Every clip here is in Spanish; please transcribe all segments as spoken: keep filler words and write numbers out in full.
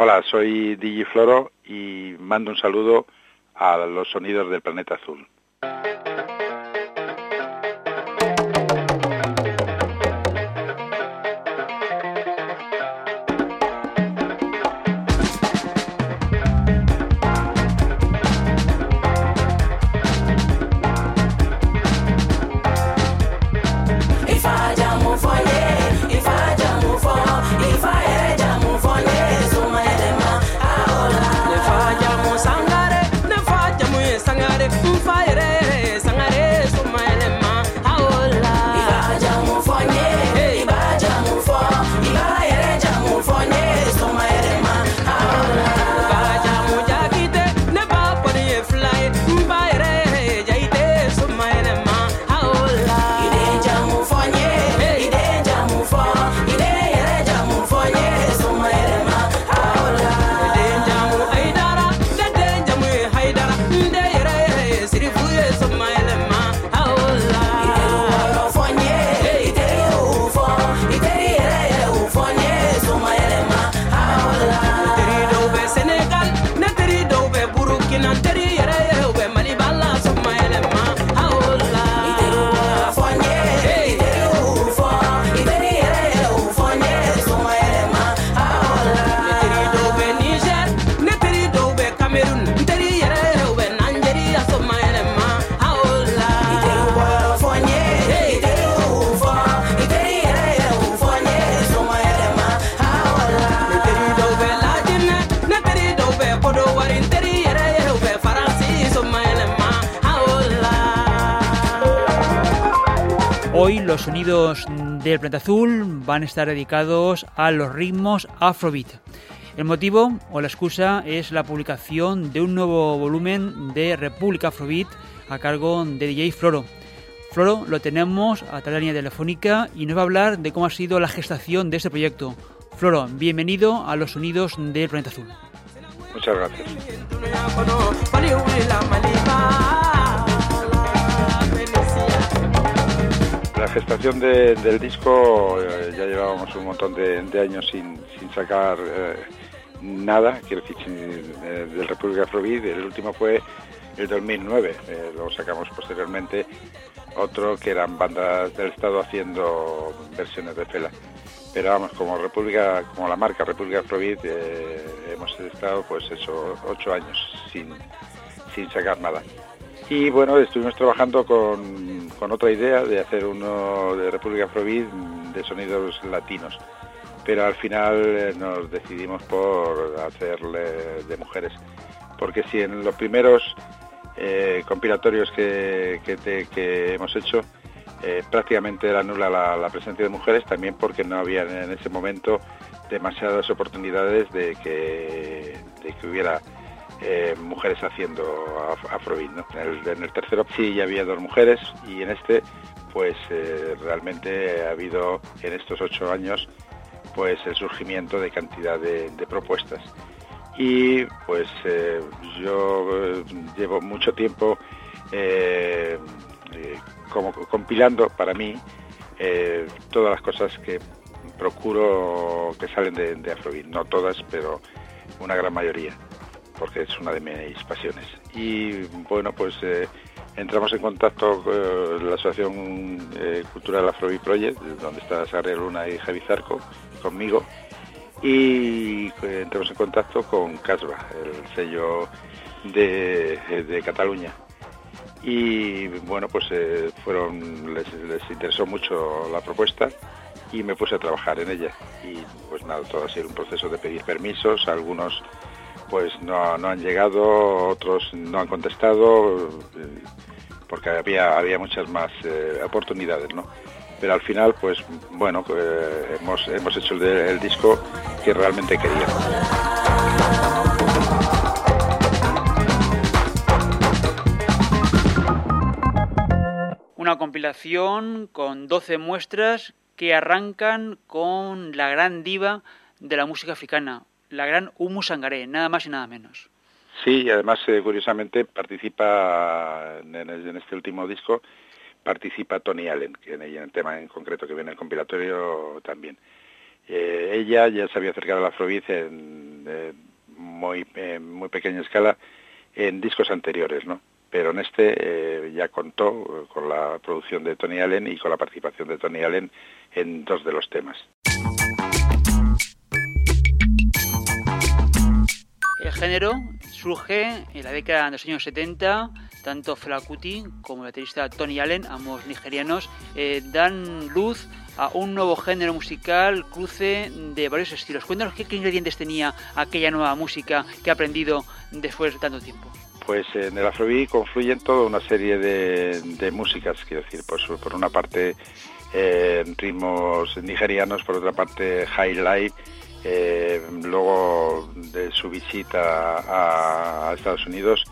Hola, soy DigiFloro y mando un saludo a los sonidos del planeta azul. Hoy los sonidos del planeta azul van a estar dedicados a los ritmos Afrobeat. El motivo o la excusa es la publicación de un nuevo volumen de República Afrobeat a cargo de D J Floro. Floro lo tenemos a través de la línea telefónica y nos va a hablar de cómo ha sido la gestación de este proyecto. Floro, bienvenido a los sonidos del planeta azul. Muchas gracias. La gestación de, del disco, eh, ya llevábamos un montón de, de años sin, sin sacar eh, nada, quiero decir, eh, del República Afrobeat. El último fue el dos mil nueve, eh, luego sacamos posteriormente otro que eran bandas del Estado haciendo versiones de Fela. Pero vamos, como República, como la marca República Afrobeat, eh, hemos estado pues eso, ocho años sin, sin sacar nada. Y bueno, estuvimos trabajando con, con otra idea de hacer uno de República Afrobeat de sonidos latinos, pero al final nos decidimos por hacerle de mujeres, porque si en los primeros eh, compilatorios que, que, te, que hemos hecho eh, prácticamente era nula la, la presencia de mujeres, también porque no había en ese momento demasiadas oportunidades de que, de que hubiera... Eh, mujeres haciendo Afrobeat, ¿no? En el, en el tercero sí ya había dos mujeres y en este pues eh, realmente ha habido en estos ocho años pues el surgimiento de cantidad de, de propuestas y pues eh, yo llevo mucho tiempo eh, eh, como compilando para mí eh, todas las cosas que procuro que salen de, de Afrobeat, no todas pero una gran mayoría, porque es una de mis pasiones. Y bueno, pues eh, entramos en contacto con eh, la Asociación eh, Cultural Afrovi Project, donde está Sagrada Luna y Javier Zarco, conmigo, y eh, entramos en contacto con CASVA, el sello de, de Cataluña. Y bueno, pues eh, fueron les, les interesó mucho la propuesta y me puse a trabajar en ella. Y pues nada, todo ha sido un proceso de pedir permisos, algunos pues no, no han llegado, otros no han contestado, eh, porque había, había muchas más eh, oportunidades, ¿no? Pero al final, pues bueno, eh, hemos, hemos hecho el, el disco que realmente queríamos. Una compilación con doce muestras que arrancan con la gran diva de la música africana, la gran Oumou Sangaré, nada más y nada menos. Sí, y además, eh, curiosamente, participa en, en este último disco, participa Tony Allen, que en el tema en concreto que viene el compilatorio también. Eh, ella ya se había acercado a la Afrobeat en eh, muy, eh, muy pequeña escala en discos anteriores, ¿no? Pero en este eh, ya contó con la producción de Tony Allen y con la participación de Tony Allen en dos de los temas. El género surge en la década de los años setenta, tanto Fela Kuti como el baterista Tony Allen, ambos nigerianos, eh, dan luz a un nuevo género musical, cruce de varios estilos. Cuéntanos qué, qué ingredientes tenía aquella nueva música que ha aprendido después de tanto tiempo. Pues en el Afrobeat confluyen toda una serie de, de músicas, quiero decir, pues por una parte eh, ritmos nigerianos, por otra parte highlight, eh, luego de su visita a, a Estados Unidos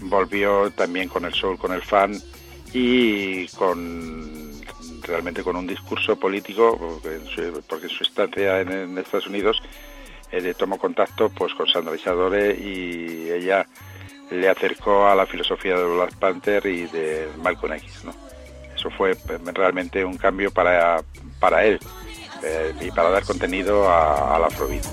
volvió también con el soul, con el funk y con realmente con un discurso político, porque en su estancia en, en Estados Unidos eh, tomó contacto pues con Sandra Izsadore y ella le acercó a la filosofía de Black Panther y de Malcolm X, ¿no? Eso fue realmente un cambio para, para él eh, y para dar contenido a, a la Afrobeat.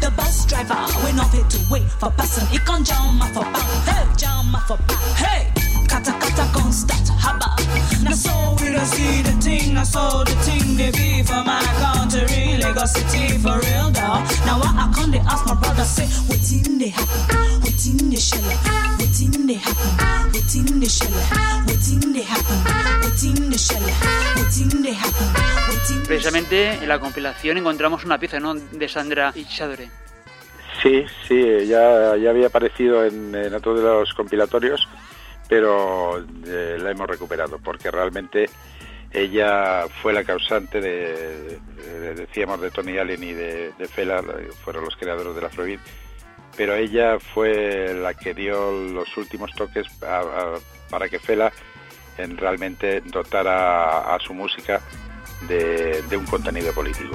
The bus driver went off it to wait for person. He can't jam my for pound. Hey, jam my for pound. Hey, kata kata constant haba. Now so we don't see the thing. I saw the thing they be for my country, Lagos City for real dog. Now I come they ask my brother say, what's in the happen? What's in the shell? What's in the happen? What's in the shell? What's in the happen? What's in the shell? What's in the happen? Precisamente en la compilación encontramos una pieza, ¿no?, de Sandra Izsadore. Sí, sí, ya, ya había aparecido en, en otro de los compilatorios, pero eh, la hemos recuperado, porque realmente ella fue la causante de, de, de decíamos, de Tony Allen y de, de Fela, fueron los creadores de la Afrobeat, pero ella fue la que dio los últimos toques a, a, para que Fela en, realmente dotara a, a su música De, de un contenido político.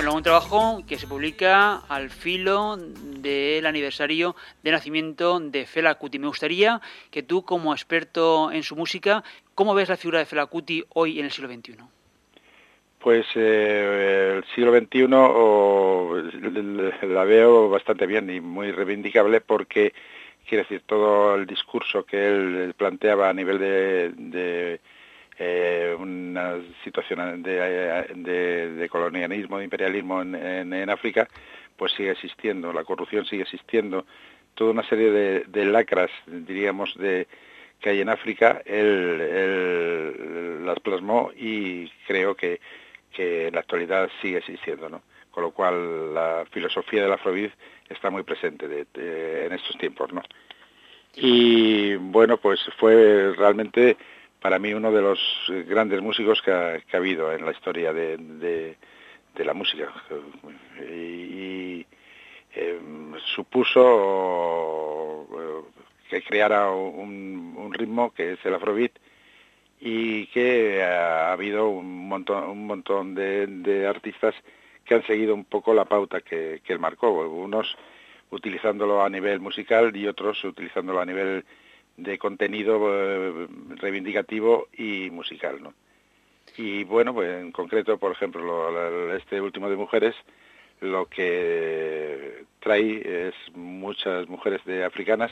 Bueno, un trabajo que se publica al filo del aniversario de nacimiento de Fela Kuti. Me gustaría que tú, como experto en su música, ¿cómo ves la figura de Fela Kuti hoy en el siglo veintiuno? Pues eh, el siglo veintiuno oh, la veo bastante bien y muy reivindicable, porque quiere decir todo el discurso que él planteaba a nivel de, de eh, una situación de, de, de colonialismo, de imperialismo en, en, en África, pues sigue existiendo, la corrupción sigue existiendo, toda una serie de, de lacras, diríamos, de que hay en África, él, él las plasmó y creo que, que en la actualidad sigue existiendo, ¿no? Con lo cual la filosofía del Afrobeat está muy presente de, de, en estos tiempos, ¿no? Y bueno, pues fue realmente para mí uno de los grandes músicos que ha, que ha habido en la historia de, de, de la música. Y, y eh, supuso que creara un, un ritmo que es el Afrobeat y que ha habido un montón, un montón de, de artistas que han seguido un poco la pauta que, que él marcó, unos utilizándolo a nivel musical y otros utilizándolo a nivel de contenido eh, reivindicativo y musical, ¿no? Y bueno, pues en concreto, por ejemplo, lo, este último de Mujeres, lo que trae es muchas mujeres de africanas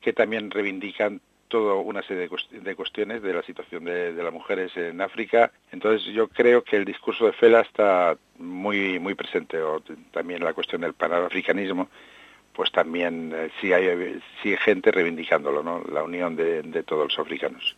que también reivindican toda una serie de cuestiones de la situación de, de las mujeres en África. Entonces yo creo que el discurso de Fela está muy muy presente, o también la cuestión del panafricanismo, pues también eh, sí, hay, sí hay gente reivindicándolo, ¿no? La unión de, de todos los africanos.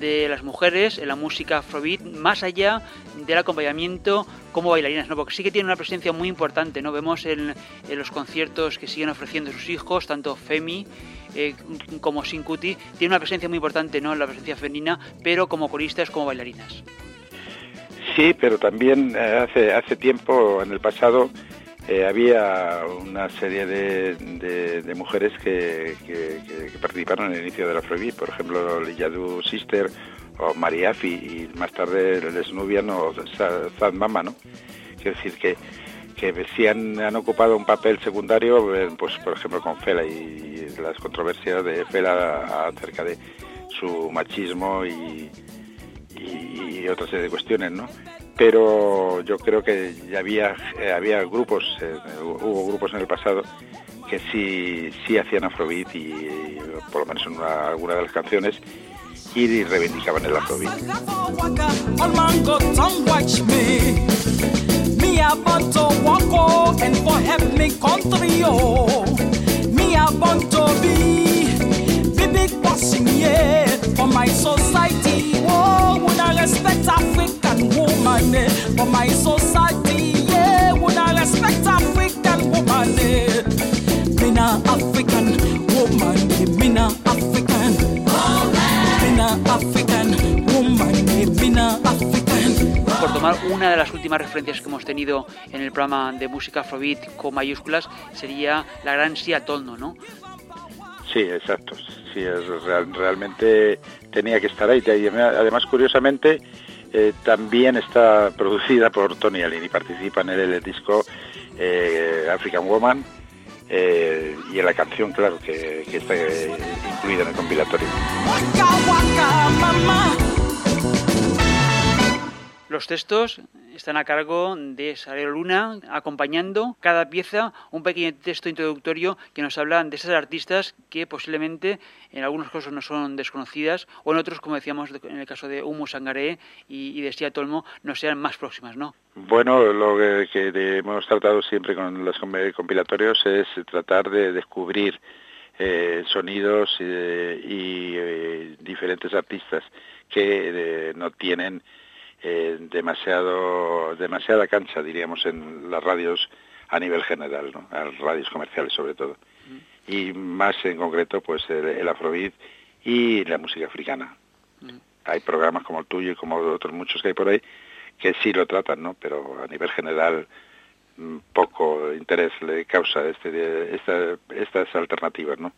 De las mujeres en la música Afrobeat, más allá del acompañamiento como bailarinas, ¿no? Porque sí que tiene una presencia muy importante, ¿no? Vemos en, en los conciertos que siguen ofreciendo sus hijos, tanto Femi eh, como Sin Kuti, tiene una presencia muy importante, ¿no? La presencia femenina, pero como coristas, como bailarinas. Sí, pero también hace, hace tiempo, en el pasado, eh, había una serie de, de, de mujeres que, que, que participaron en el inicio de la Afrobeat, por ejemplo, Liyadu Sister o Mariafi y más tarde el Snubian o Sad Mama, ¿no? Quiero decir que, que sí han, han ocupado un papel secundario, pues por ejemplo con Fela y, y las controversias de Fela acerca de su machismo y, y, y otra serie de cuestiones, ¿no? Pero yo creo que ya había, había grupos, eh, hubo grupos en el pasado que sí, sí hacían Afrobeat, y, y por lo menos en una, alguna de las canciones, y reivindicaban el Afrobeat. For my society, yeah, would I respect African woman? Mina African woman, Mina African, Mina African woman, Mina African. tomar una de las últimas referencias que hemos tenido en el programa de música Afrobeat con mayúsculas, sería la gran Sia Tolno, ¿no? Sí, exacto. Sí, es, real, realmente tenía que estar ahí. Además, curiosamente, eh, también está producida por Tony Allen y participa en el, el disco eh, African Woman eh, y en la canción, claro, que, que está eh, incluida en el compilatorio. Los textos están a cargo de Sagrada Luna, acompañando cada pieza un pequeño texto introductorio que nos habla de esas artistas que posiblemente en algunos casos no son desconocidas o en otros, como decíamos en el caso de Oumou Sangaré y, y de Sia Tolno, nos sean más próximas, ¿no? Bueno, lo que, que hemos tratado siempre con los compilatorios es tratar de descubrir eh, sonidos eh, y eh, diferentes artistas que eh, no tienen Eh, demasiado demasiada cancha, diríamos, en las radios a nivel general, ¿no? Las radios comerciales sobre todo, mm. y más en concreto pues el, el Afrobeat y la música africana. Mm. Hay programas como el tuyo y como otros muchos que hay por ahí que sí lo tratan, ¿no? Pero a nivel general poco interés le causa este, esta, estas alternativas, ¿no?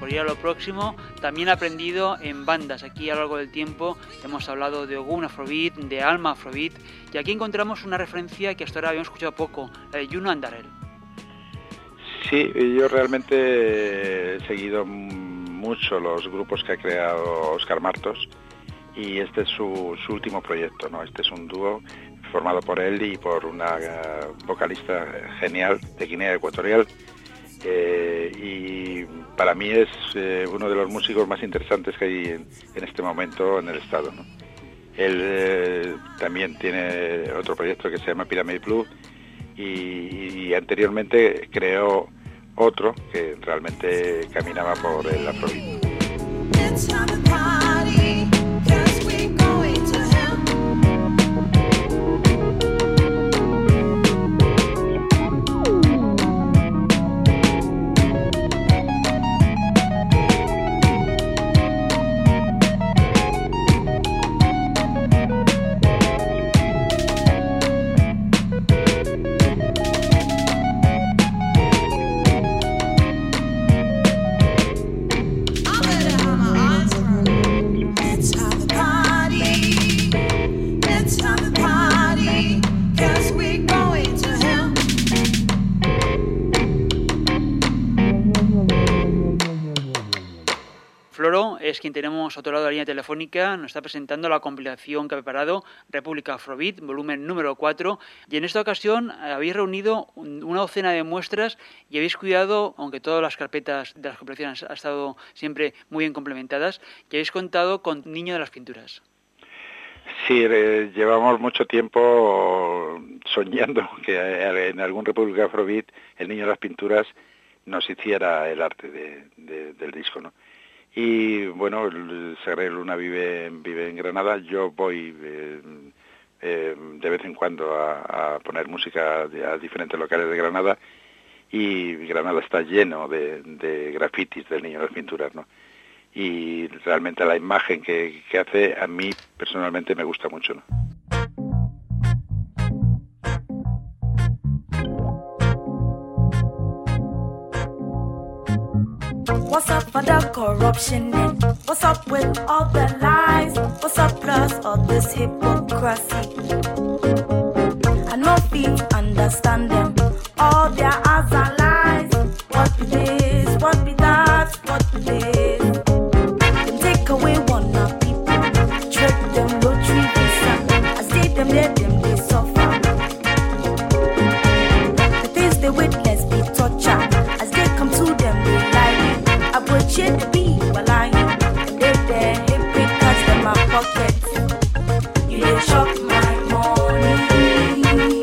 Por ir a lo próximo, también he aprendido en bandas. Aquí a lo largo del tiempo hemos hablado de Ogun Afrobeat, de Alma Afrobeat, y aquí encontramos una referencia que hasta ahora habíamos escuchado poco, la de Juno Andarel. Sí, yo realmente he seguido mucho los grupos que ha creado Oscar Martos, y este es su, su último proyecto, ¿no? Este es un dúo formado por él y por una vocalista genial de Guinea Ecuatorial. Eh, y para mí es eh, uno de los músicos más interesantes que hay en, en este momento en el estado, ¿no? Él eh, también tiene otro proyecto que se llama Pirámide Plus y, y anteriormente creó otro que realmente caminaba por el Afrobeat. es quien tenemos a otro lado de la línea telefónica. Nos está presentando la compilación que ha preparado República Afrobeat, volumen número cuatro. Y en esta ocasión habéis reunido una docena de muestras y habéis cuidado, aunque todas las carpetas de las compilaciones han estado siempre muy bien complementadas, que habéis contado con Niño de las Pinturas. Sí, eh, llevamos mucho tiempo soñando que en algún República Afrobeat el Niño de las Pinturas nos hiciera el arte de, de, del disco, ¿no? Y bueno, Sagrada Luna vive, vive en Granada, yo voy eh, eh, de vez en cuando a, a poner música a diferentes locales de Granada, y Granada está lleno de, de grafitis del Niño de las Pinturas, ¿no? Y realmente la imagen que, que hace a mí personalmente me gusta mucho, ¿no? What's up for the corruption and what's up with all the lies? What's up plus all this hypocrisy? I know we understand them, all their eyes are lies. What be this, what be that, what be this? Them take away one of people, trick them, low treat this and I see them, let them, they suffer. The things they witness be torture, as they come to them they lie. I would shit the beat while I am dead there, hip hip cuts in my pocket. You did chop my money.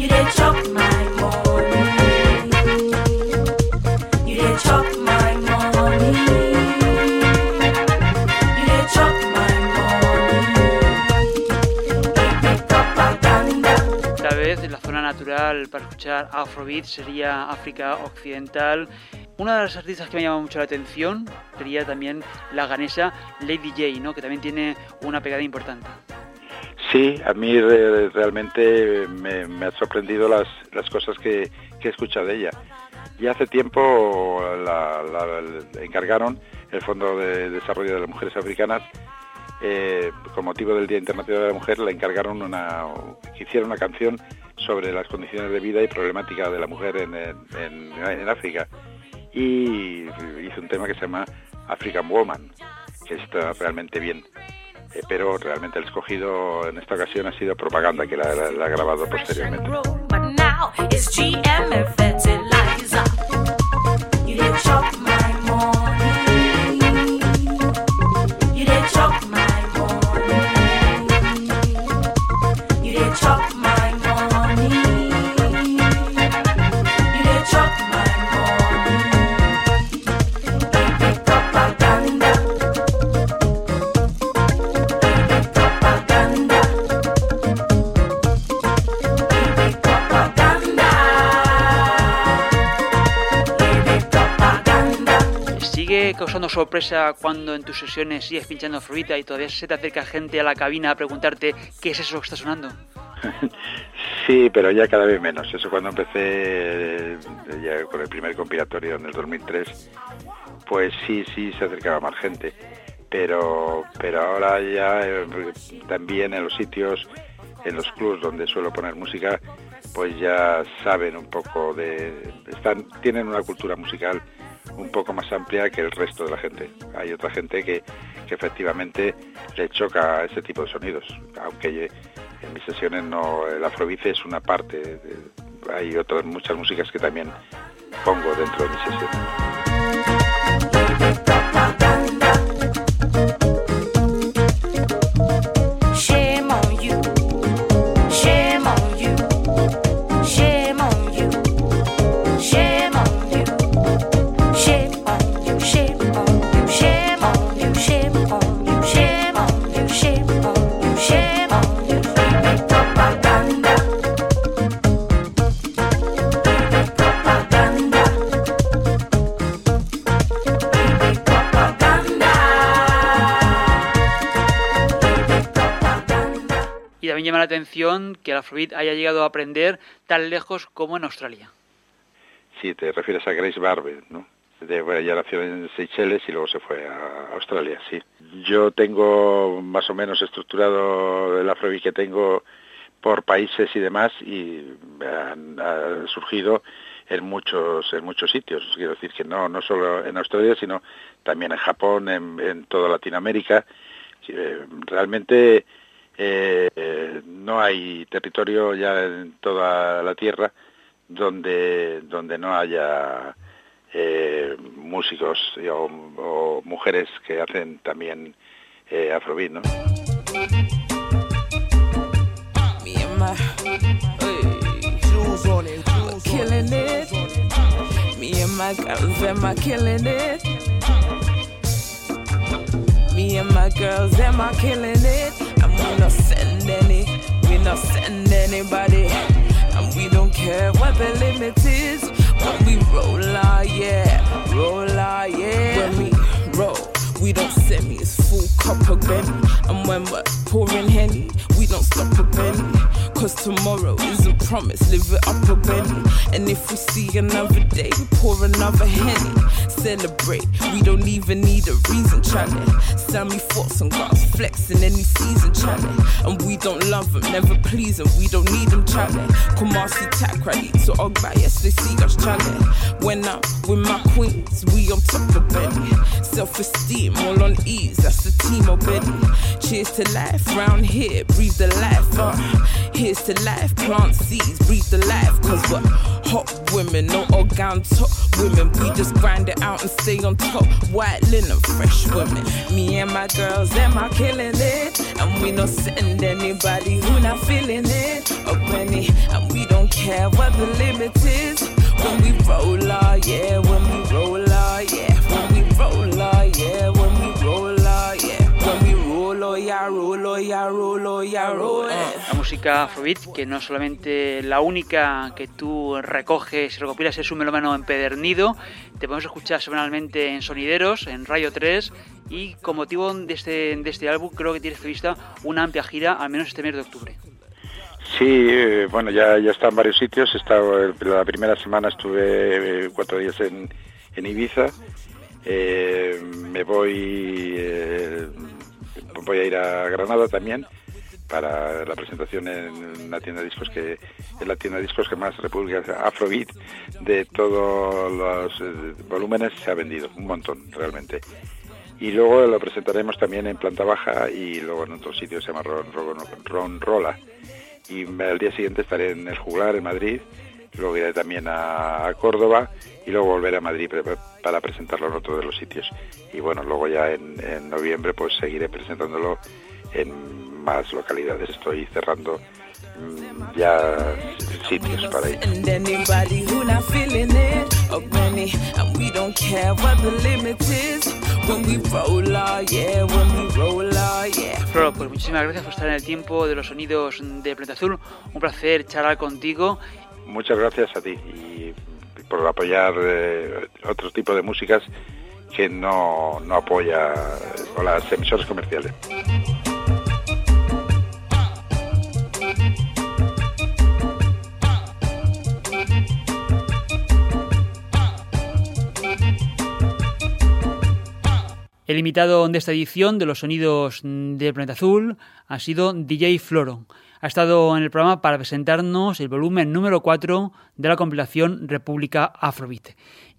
You did chop my money. You did chop my money. You did chop my money. They picked up my calendar. Tal vez la zona natural para escuchar Afrobeat sería África Occidental. Una de las artistas que me ha llamado mucho la atención sería también la ganesa Lady Jay, ¿no? Que también tiene una pegada importante. Sí, a mí re, realmente me, me han sorprendido las, las cosas que, que he escuchado de ella. Ya hace tiempo la, la, la encargaron el Fondo de Desarrollo de las Mujeres Africanas, eh, con motivo del Día Internacional de la Mujer, la encargaron una, que hiciera una canción sobre las condiciones de vida y problemática de la mujer en, en, en, en África. Y hizo un tema que se llama African Woman, que está realmente bien, eh, pero realmente el escogido en esta ocasión ha sido Propaganda, que la ha grabado posteriormente. Causando sorpresa cuando en tus sesiones sigues pinchando Afrobeat y todavía se te acerca gente a la cabina a preguntarte qué es eso que está sonando. Sí, pero ya cada vez menos. Eso cuando empecé ya con el primer compilatorio en el dos mil tres, pues sí, sí se acercaba más gente, pero, pero ahora ya eh, también en los sitios, en los clubs donde suelo poner música, pues ya saben un poco de... Están, tienen una cultura musical un poco más amplia que el resto de la gente. Hay otra gente que, que efectivamente le choca ese tipo de sonidos, aunque en mis sesiones no, el Afrobeat es una parte, de, hay otras muchas músicas que también pongo dentro de mis sesiones. Llama la atención que el Afrobeat haya llegado a aprender tan lejos como en Australia. Sí, te refieres a Grace Barber, ¿no? De, bueno, ella nació en Seychelles y luego se fue a Australia, sí. Yo tengo más o menos estructurado el Afrobeat que tengo por países y demás, y han, han surgido en muchos en muchos sitios. Quiero decir que no no solo en Australia, sino también en Japón, en, en toda Latinoamérica. Realmente eh, eh, no hay territorio ya en toda la tierra donde donde no haya eh, músicos o, o mujeres que hacen también eh, afrobeat, ¿no? Me and my girls, them are killing it. And we not send any, we not send anybody. And we don't care what the limit is. When we roll out, yeah, roll out, yeah. When we roll, we don't semi, it's full copper Benny. And when we're pouring Henny, we don't stop a Benny. Cause tomorrow isn't promised, live it up a Benny. And if we see another day, pour another Henny. Celebrate, we don't even need a reason, Charlie. Sammy Forts and Glass flexing any season, Charlie. And we don't love them, never please them, we don't need them, Charlie. Kumasi Takrali to Ogba, yes, they see us, Charlie. When I'm with my queens, we on top of Benny. Self-esteem, all on ease, that's the team of Benny. Cheers to life, round here, breathe the life, uh. Here's to life, plant seeds, breathe the life. Cause we're hot women, no organ top women. We just grind it out and stay on top. White linen, fresh women. Me and my girls, them are killing it. And we not send anybody who not feeling it. Or any, and we don't care what the limit is. When we roll out, yeah, when we roll out, yeah. When we roll out, yeah, when we roll out, yeah. When we roll out, yeah, roll out, yeah, roll out, yeah, roll out. Música afrobeat, que no solamente la única que tú recoges y recopilas, es un melómano empedernido. Te podemos escuchar semanalmente en Sonideros, en Radio tres, y con motivo de este, de este álbum creo que tienes prevista una amplia gira, al menos este mes de octubre. Sí, eh, bueno, ya, ya está en varios sitios. Está, la primera semana estuve cuatro días en, en Ibiza. Eh, me voy, eh, voy a ir a Granada también, para la presentación en la tienda de discos, que es la tienda de discos que más República Afrobeat de todos los eh, volúmenes se ha vendido, un montón realmente. Y luego lo presentaremos también en Planta Baja y luego en otro sitio que se llama Ron Ron Ron Rola. Y al día siguiente estaré en el Juglar, en Madrid, luego iré también a, a Córdoba y luego volveré a Madrid para, para presentarlo en otro de los sitios. Y bueno, luego ya en, en noviembre pues seguiré presentándolo en más localidades. Estoy cerrando mmm, ya sitios para ir. Floro, pues muchísimas gracias por estar en el tiempo de los sonidos de Planeta Azul. Un placer charlar contigo. Muchas gracias a ti y por apoyar eh, otro tipo de músicas que no, no apoya o las emisoras comerciales. El invitado de esta edición de los sonidos del Planeta Azul ha sido D J Floro. Ha estado en el programa para presentarnos el volumen número cuatro de la compilación República Afrobeat.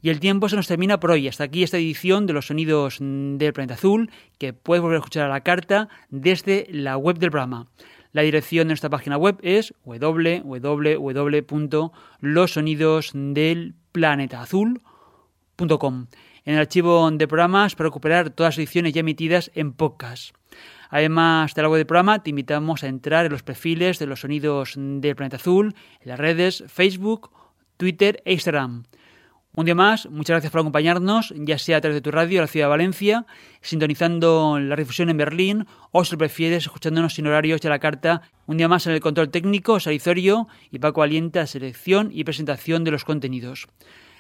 Y el tiempo se nos termina por hoy. Hasta aquí esta edición de los sonidos del Planeta Azul, que puedes volver a escuchar a la carta desde la web del programa. La dirección de nuestra página web es doble u doble u doble u punto los sonidos del planeta azul punto com. En el archivo de programas para recuperar todas las ediciones ya emitidas en podcast. Además del web del programa, te invitamos a entrar en los perfiles de los sonidos del Planeta Azul, en las redes Facebook, Twitter e Instagram. Un día más, muchas gracias por acompañarnos, ya sea a través de tu radio en la ciudad de Valencia, sintonizando la difusión en Berlín, o si lo prefieres, escuchándonos sin horarios y a la carta. Un día más en el control técnico, Sarizorio y Paco Alienta, selección y presentación de los contenidos.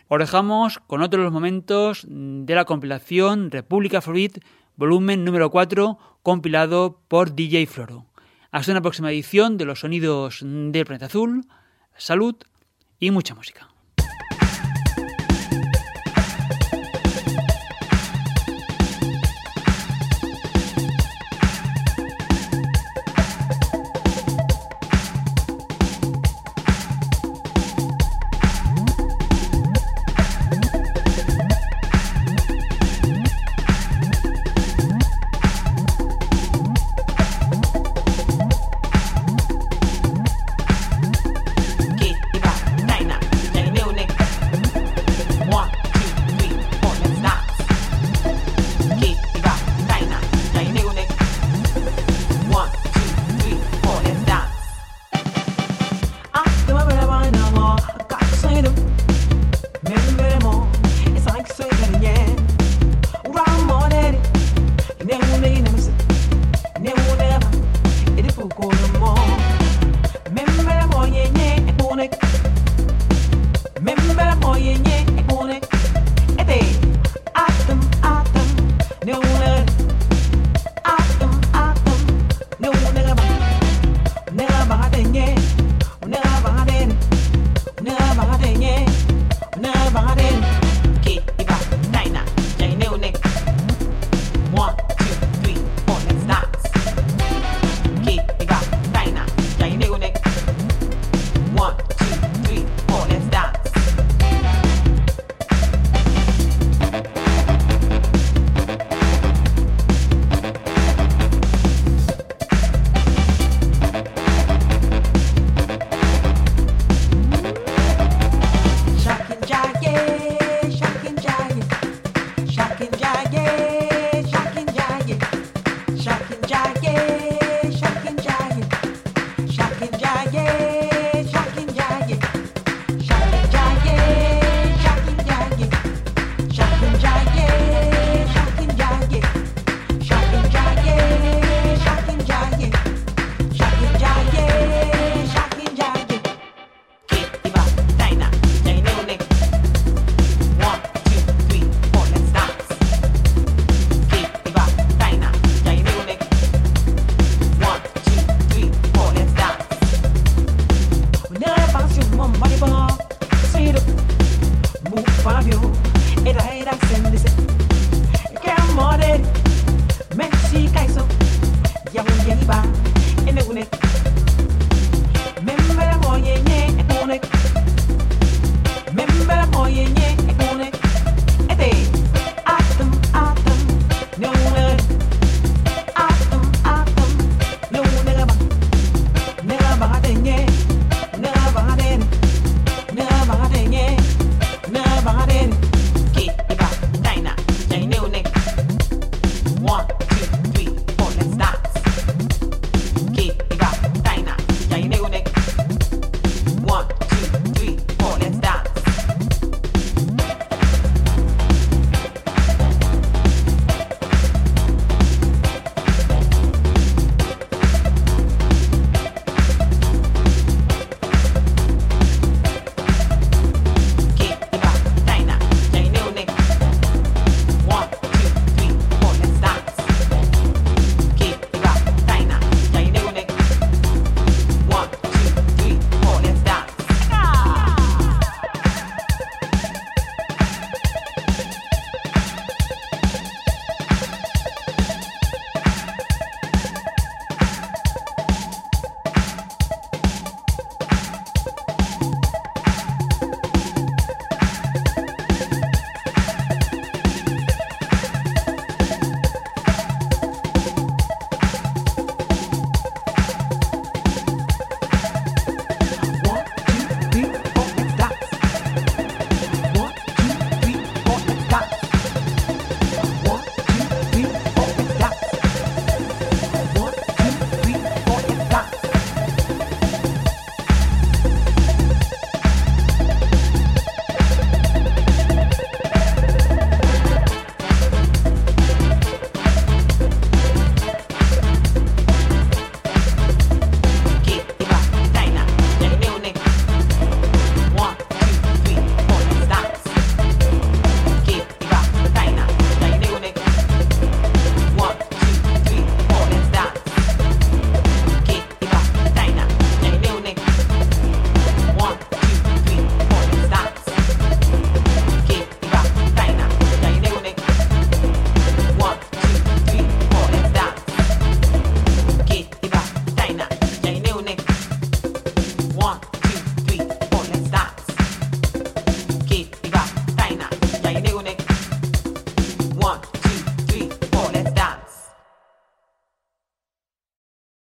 Os dejamos con otro de los momentos de la compilación República Afrobeat, volumen número cuatro, compilado por D J Floro. Hasta una próxima edición de los sonidos del Planeta Azul. Salud y mucha música. Fabio.